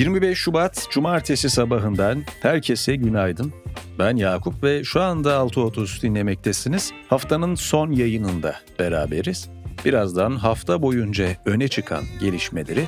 25 Şubat Cumartesi sabahından herkese günaydın. Ben Yakup ve şu anda 6.30 dinlemektesiniz. Haftanın son yayınında beraberiz. Birazdan hafta boyunca öne çıkan gelişmeleri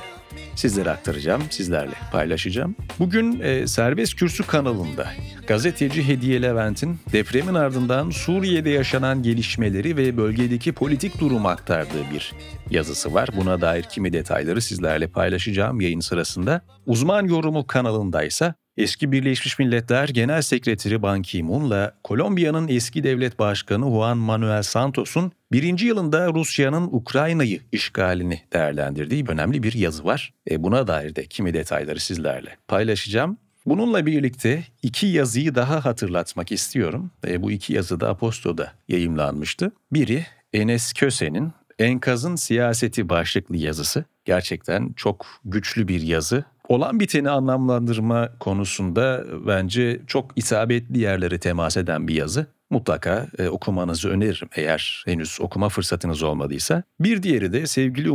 sizlere aktaracağım, sizlerle paylaşacağım. Bugün Serbest Kürsü kanalında gazeteci Hediye Levent'in depremin ardından Suriye'de yaşanan gelişmeleri ve bölgedeki politik durumu aktardığı bir yazısı var. Buna dair kimi detayları sizlerle paylaşacağım yayın sırasında. Uzman Yorumu kanalındaysa eski Birleşmiş Milletler Genel Sekreteri Ban Ki-moon'la Kolombiya'nın eski devlet başkanı Juan Manuel Santos'un 1. yılında Rusya'nın Ukrayna'yı işgalini değerlendirdiği önemli bir yazı var. Buna dair de kimi detayları sizlerle paylaşacağım. Bununla birlikte iki yazıyı daha hatırlatmak istiyorum. Bu iki yazı da Aposto'da yayımlanmıştı. Biri Enes Köse'nin Enkazın Siyaseti başlıklı yazısı. Gerçekten çok güçlü bir yazı. Olan biteni anlamlandırma konusunda bence çok isabetli yerlere temas eden bir yazı. Mutlaka okumanızı öneririm eğer henüz okuma fırsatınız olmadıysa. Bir diğeri de sevgili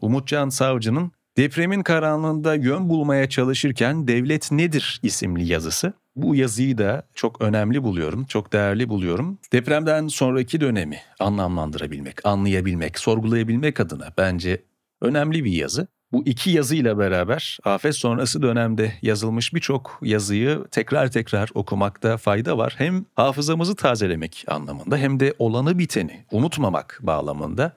Umutcan Savcı'nın Depremin Karanlığında Yön Bulmaya Çalışırken Devlet Nedir isimli yazısı. Bu yazıyı da çok önemli buluyorum, çok değerli buluyorum. Depremden sonraki dönemi anlamlandırabilmek, anlayabilmek, sorgulayabilmek adına bence önemli bir yazı. Bu iki yazıyla beraber afet sonrası dönemde yazılmış birçok yazıyı tekrar okumakta fayda var. Hem hafızamızı tazelemek anlamında hem de olanı biteni unutmamak bağlamında.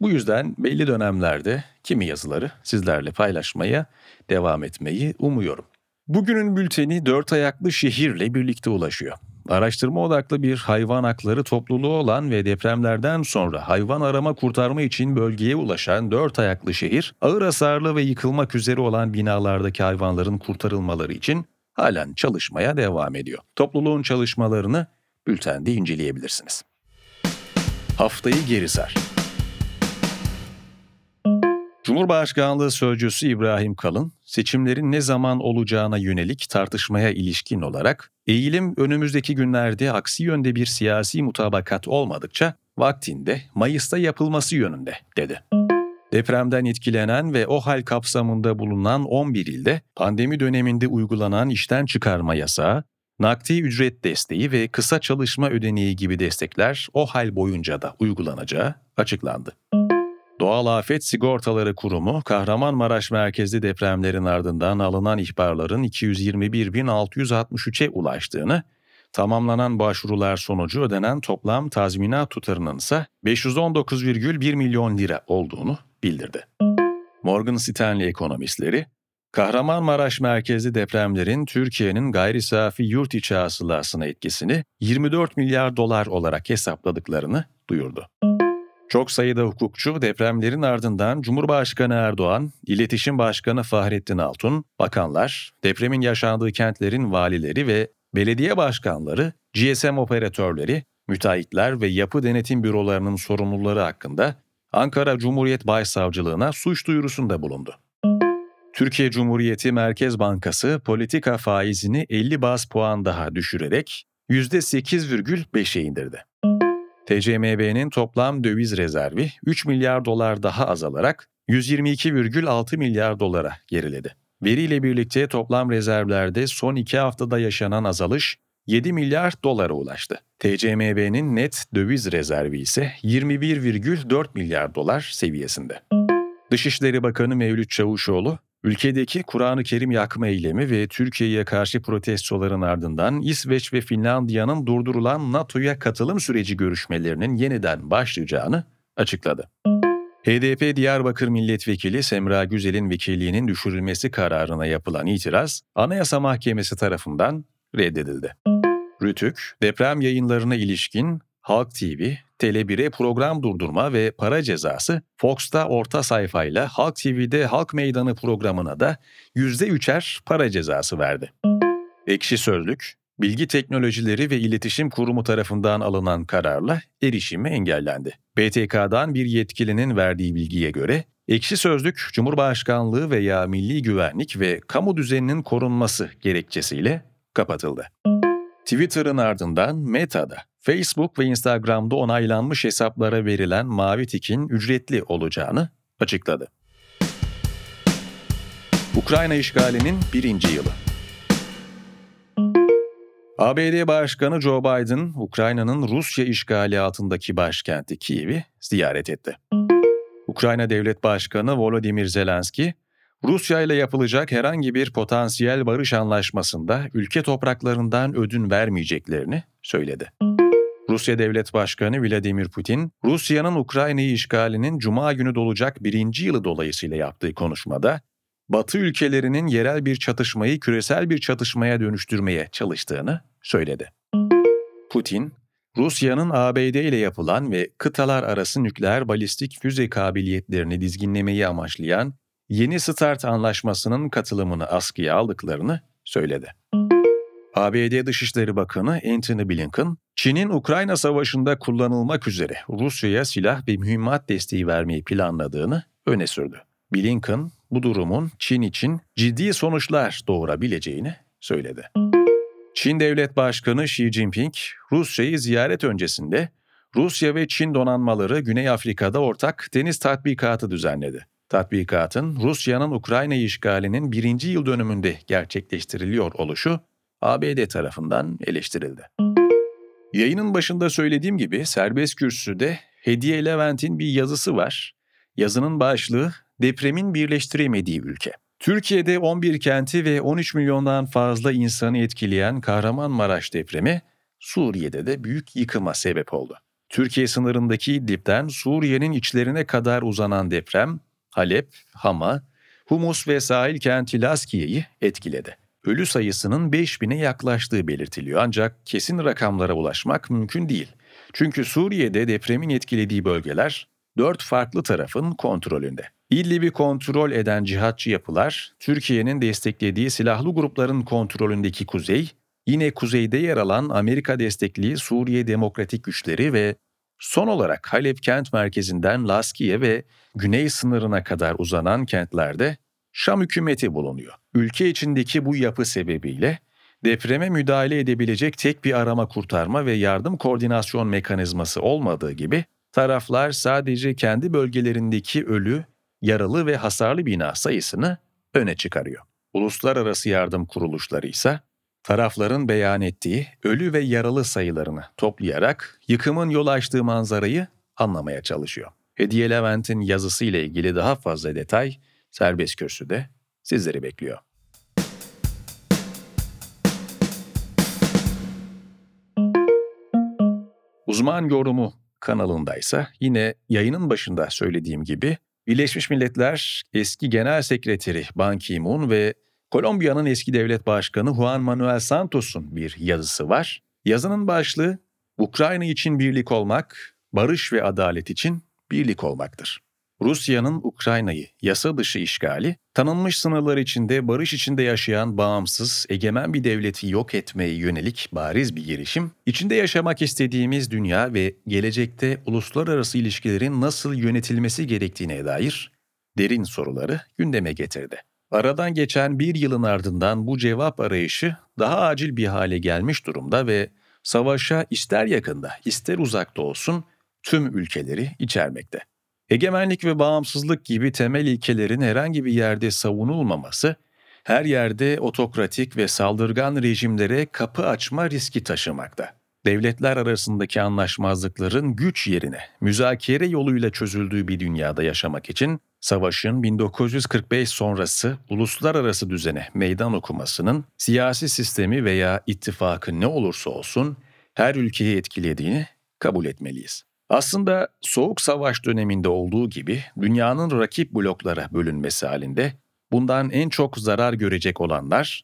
Bu yüzden belli dönemlerde kimi yazıları sizlerle paylaşmaya devam etmeyi umuyorum. Bugünün bülteni Dört Ayaklı Şehir'le birlikte ulaşıyor. Araştırma odaklı bir hayvan hakları topluluğu olan ve depremlerden sonra hayvan arama kurtarma için bölgeye ulaşan Dört Ayaklı Şehir, ağır hasarlı ve yıkılmak üzere olan binalardaki hayvanların kurtarılmaları için halen çalışmaya devam ediyor. Topluluğun çalışmalarını bültende inceleyebilirsiniz. Haftayı geri sar. Cumhurbaşkanlığı Sözcüsü İbrahim Kalın, seçimlerin ne zaman olacağına yönelik tartışmaya ilişkin olarak eğilim önümüzdeki günlerde aksi yönde bir siyasi mutabakat olmadıkça vaktinde Mayıs'ta yapılması yönünde dedi. Depremden etkilenen ve OHAL kapsamında bulunan 11 ilde pandemi döneminde uygulanan işten çıkarma yasağı, nakdi ücret desteği ve kısa çalışma ödeneği gibi destekler OHAL boyunca da uygulanacağı açıklandı. Doğal Afet Sigortaları Kurumu, Kahramanmaraş merkezli depremlerin ardından alınan ihbarların 221.663'e ulaştığını, tamamlanan başvurular sonucu ödenen toplam tazminat tutarının ise 519,1 milyon lira olduğunu bildirdi. Morgan Stanley ekonomistleri, Kahramanmaraş merkezli depremlerin Türkiye'nin gayri safi yurt içi hasılasına etkisini 24 milyar dolar olarak hesapladıklarını duyurdu. Çok sayıda hukukçu depremlerin ardından Cumhurbaşkanı Erdoğan, İletişim Başkanı Fahrettin Altun, bakanlar, depremin yaşandığı kentlerin valileri ve belediye başkanları, GSM operatörleri, müteahhitler ve yapı denetim bürolarının sorumluları hakkında Ankara Cumhuriyet Başsavcılığına suç duyurusunda bulundu. Türkiye Cumhuriyeti Merkez Bankası politika faizini 50 baz puan daha düşürerek %8,5'e indirdi. TCMB'nin toplam döviz rezervi 3 milyar dolar daha azalarak 122,6 milyar dolara geriledi. Veriyle birlikte toplam rezervlerde son 2 haftada yaşanan azalış 7 milyar dolara ulaştı. TCMB'nin net döviz rezervi ise 21,4 milyar dolar seviyesinde. Dışişleri Bakanı Mevlüt Çavuşoğlu, ülkedeki Kur'an-ı Kerim yakma eylemi ve Türkiye'ye karşı protestoların ardından İsveç ve Finlandiya'nın durdurulan NATO'ya katılım süreci görüşmelerinin yeniden başlayacağını açıkladı. HDP Diyarbakır Milletvekili Semra Güzel'in vekilliğinin düşürülmesi kararına yapılan itiraz, Anayasa Mahkemesi tarafından reddedildi. Rütük, deprem yayınlarına ilişkin Halk TV, Tele1'e program durdurma ve para cezası, Fox'ta orta sayfayla Halk TV'de Halk Meydanı programına da %3'er para cezası verdi. Ekşi Sözlük, Bilgi Teknolojileri ve İletişim Kurumu tarafından alınan kararla erişimi engellendi. BTK'dan bir yetkilinin verdiği bilgiye göre, Ekşi Sözlük, Cumhurbaşkanlığı veya Milli Güvenlik ve Kamu Düzeninin Korunması gerekçesiyle kapatıldı. Twitter'ın ardından Meta'da, Facebook ve Instagram'da onaylanmış hesaplara verilen mavi tikin ücretli olacağını açıkladı. Ukrayna işgalinin 1. yılı. ABD Başkanı Joe Biden, Ukrayna'nın Rusya işgali altındaki başkenti Kiev'i ziyaret etti. Ukrayna Devlet Başkanı Volodymyr Zelenski, Rusya ile yapılacak herhangi bir potansiyel barış anlaşmasında ülke topraklarından ödün vermeyeceklerini söyledi. Rusya Devlet Başkanı Vladimir Putin, Rusya'nın Ukrayna'yı işgalinin Cuma günü dolacak 1. yılı dolayısıyla yaptığı konuşmada, Batı ülkelerinin yerel bir çatışmayı küresel bir çatışmaya dönüştürmeye çalıştığını söyledi. Putin, Rusya'nın ABD ile yapılan ve kıtalar arası nükleer balistik füze kabiliyetlerini dizginlemeyi amaçlayan Yeni START anlaşmasının katılımını askıya aldıklarını söyledi. ABD Dışişleri Bakanı Anthony Blinken, Çin'in Ukrayna Savaşı'nda kullanılmak üzere Rusya'ya silah ve mühimmat desteği vermeyi planladığını öne sürdü. Blinken, bu durumun Çin için ciddi sonuçlar doğurabileceğini söyledi. Çin Devlet Başkanı Xi Jinping, Rusya'yı ziyaret öncesinde Rusya ve Çin donanmaları Güney Afrika'da ortak deniz tatbikatı düzenledi. Tatbikatın Rusya'nın Ukrayna işgalinin 1. yıl dönümünde gerçekleştiriliyor oluşu ABD tarafından eleştirildi. Yayının başında söylediğim gibi serbest kürsüde Hediye Levent'in bir yazısı var. Yazının başlığı "Depremin birleştiremediği ülke". Türkiye'de 11 kenti ve 13 milyondan fazla insanı etkileyen Kahramanmaraş depremi Suriye'de de büyük yıkıma sebep oldu. Türkiye sınırındaki İdlib'den Suriye'nin içlerine kadar uzanan deprem Halep, Hama, Humus ve sahil kenti Laskiye'yi etkiledi. Ölü sayısının 5000'e yaklaştığı belirtiliyor ancak kesin rakamlara ulaşmak mümkün değil. Çünkü Suriye'de depremin etkilediği bölgeler 4 farklı tarafın kontrolünde. İdlib'i kontrol eden cihatçı yapılar, Türkiye'nin desteklediği silahlı grupların kontrolündeki kuzey, yine kuzeyde yer alan Amerika destekli Suriye Demokratik Güçleri ve son olarak Halep kent merkezinden Laskiye ve güney sınırına kadar uzanan kentlerde Şam hükümeti bulunuyor. Ülke içindeki bu yapı sebebiyle depreme müdahale edebilecek tek bir arama kurtarma ve yardım koordinasyon mekanizması olmadığı gibi taraflar sadece kendi bölgelerindeki ölü, yaralı ve hasarlı bina sayısını öne çıkarıyor. Uluslararası yardım kuruluşları ise tarafların beyan ettiği ölü ve yaralı sayılarını toplayarak yıkımın yol açtığı manzarayı anlamaya çalışıyor. Hediye Levent'in yazısıyla ilgili daha fazla detay serbest kürsüde sizleri bekliyor. Uzman Yorumu kanalındaysa yine yayının başında söylediğim gibi Birleşmiş Milletler eski Genel Sekreteri Ban Ki-moon ve Kolombiya'nın eski devlet başkanı Juan Manuel Santos'un bir yazısı var. Yazının başlığı "Ukrayna için birlik olmak, barış ve adalet için birlik olmaktır". Rusya'nın Ukrayna'yı yasa dışı işgali, tanınmış sınırlar içinde barış içinde yaşayan bağımsız, egemen bir devleti yok etmeye yönelik bariz bir girişim, içinde yaşamak istediğimiz dünya ve gelecekte uluslararası ilişkilerin nasıl yönetilmesi gerektiğine dair derin soruları gündeme getirdi. Aradan geçen 1 yılın ardından bu cevap arayışı daha acil bir hale gelmiş durumda ve savaşa ister yakında ister uzakta olsun tüm ülkeleri içermekte. Egemenlik ve bağımsızlık gibi temel ilkelerin herhangi bir yerde savunulmaması, her yerde otokratik ve saldırgan rejimlere kapı açma riski taşımakta. Devletler arasındaki anlaşmazlıkların güç yerine müzakere yoluyla çözüldüğü bir dünyada yaşamak için savaşın 1945 sonrası uluslararası düzene meydan okumasının siyasi sistemi veya ittifakı ne olursa olsun her ülkeyi etkilediğini kabul etmeliyiz. Aslında Soğuk Savaş döneminde olduğu gibi dünyanın rakip bloklara bölünmesi halinde bundan en çok zarar görecek olanlar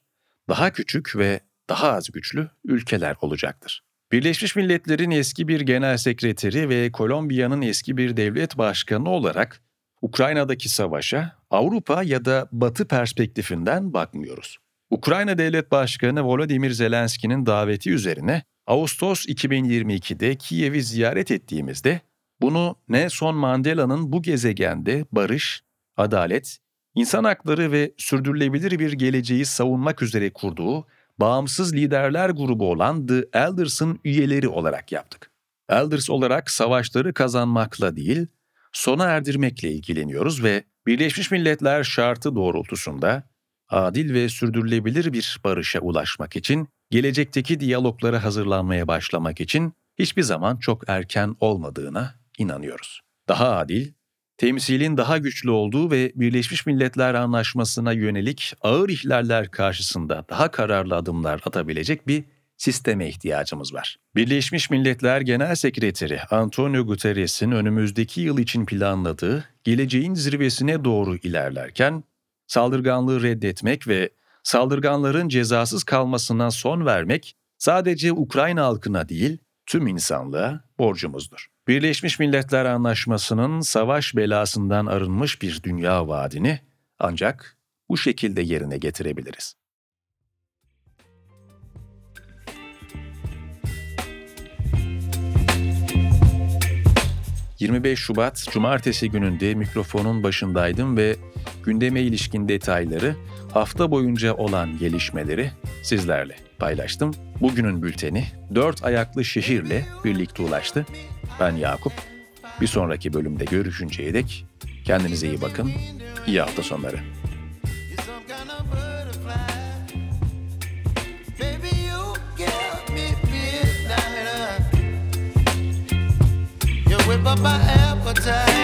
daha küçük ve daha az güçlü ülkeler olacaktır. Birleşmiş Milletler'in eski bir genel sekreteri ve Kolombiya'nın eski bir devlet başkanı olarak Ukrayna'daki savaşa Avrupa ya da Batı perspektifinden bakmıyoruz. Ukrayna Devlet Başkanı Volodymyr Zelenski'nin daveti üzerine Ağustos 2022'de Kiev'i ziyaret ettiğimizde bunu Nelson Mandela'nın bu gezegende barış, adalet, insan hakları ve sürdürülebilir bir geleceği savunmak üzere kurduğu bağımsız liderler grubu olan The Elders'ın üyeleri olarak yaptık. Elders olarak savaşları kazanmakla değil, sona erdirmekle ilgileniyoruz ve Birleşmiş Milletler şartı doğrultusunda adil ve sürdürülebilir bir barışa ulaşmak için, gelecekteki diyaloglara hazırlanmaya başlamak için hiçbir zaman çok erken olmadığına inanıyoruz. Daha adil, temsilin daha güçlü olduğu ve Birleşmiş Milletler Anlaşması'na yönelik ağır ihlaller karşısında daha kararlı adımlar atabilecek bir sisteme ihtiyacımız var. Birleşmiş Milletler Genel Sekreteri Antonio Guterres'in önümüzdeki yıl için planladığı geleceğin zirvesine doğru ilerlerken, saldırganlığı reddetmek ve saldırganların cezasız kalmasına son vermek sadece Ukrayna halkına değil, tüm insanlığa borcumuzdur. Birleşmiş Milletler Anlaşması'nın savaş belasından arınmış bir dünya vaadini ancak bu şekilde yerine getirebiliriz. ...25 Şubat Cumartesi gününde mikrofonun başındaydım ve gündeme ilişkin detayları, hafta boyunca olan gelişmeleri sizlerle paylaştım. Bugünün bülteni 4 Ayaklı Şehir'le birlikte ulaştı. Ben Yakup. Bir sonraki bölümde görüşünceye dek kendinize iyi bakın. İyi hafta sonları. Whip up my appetite.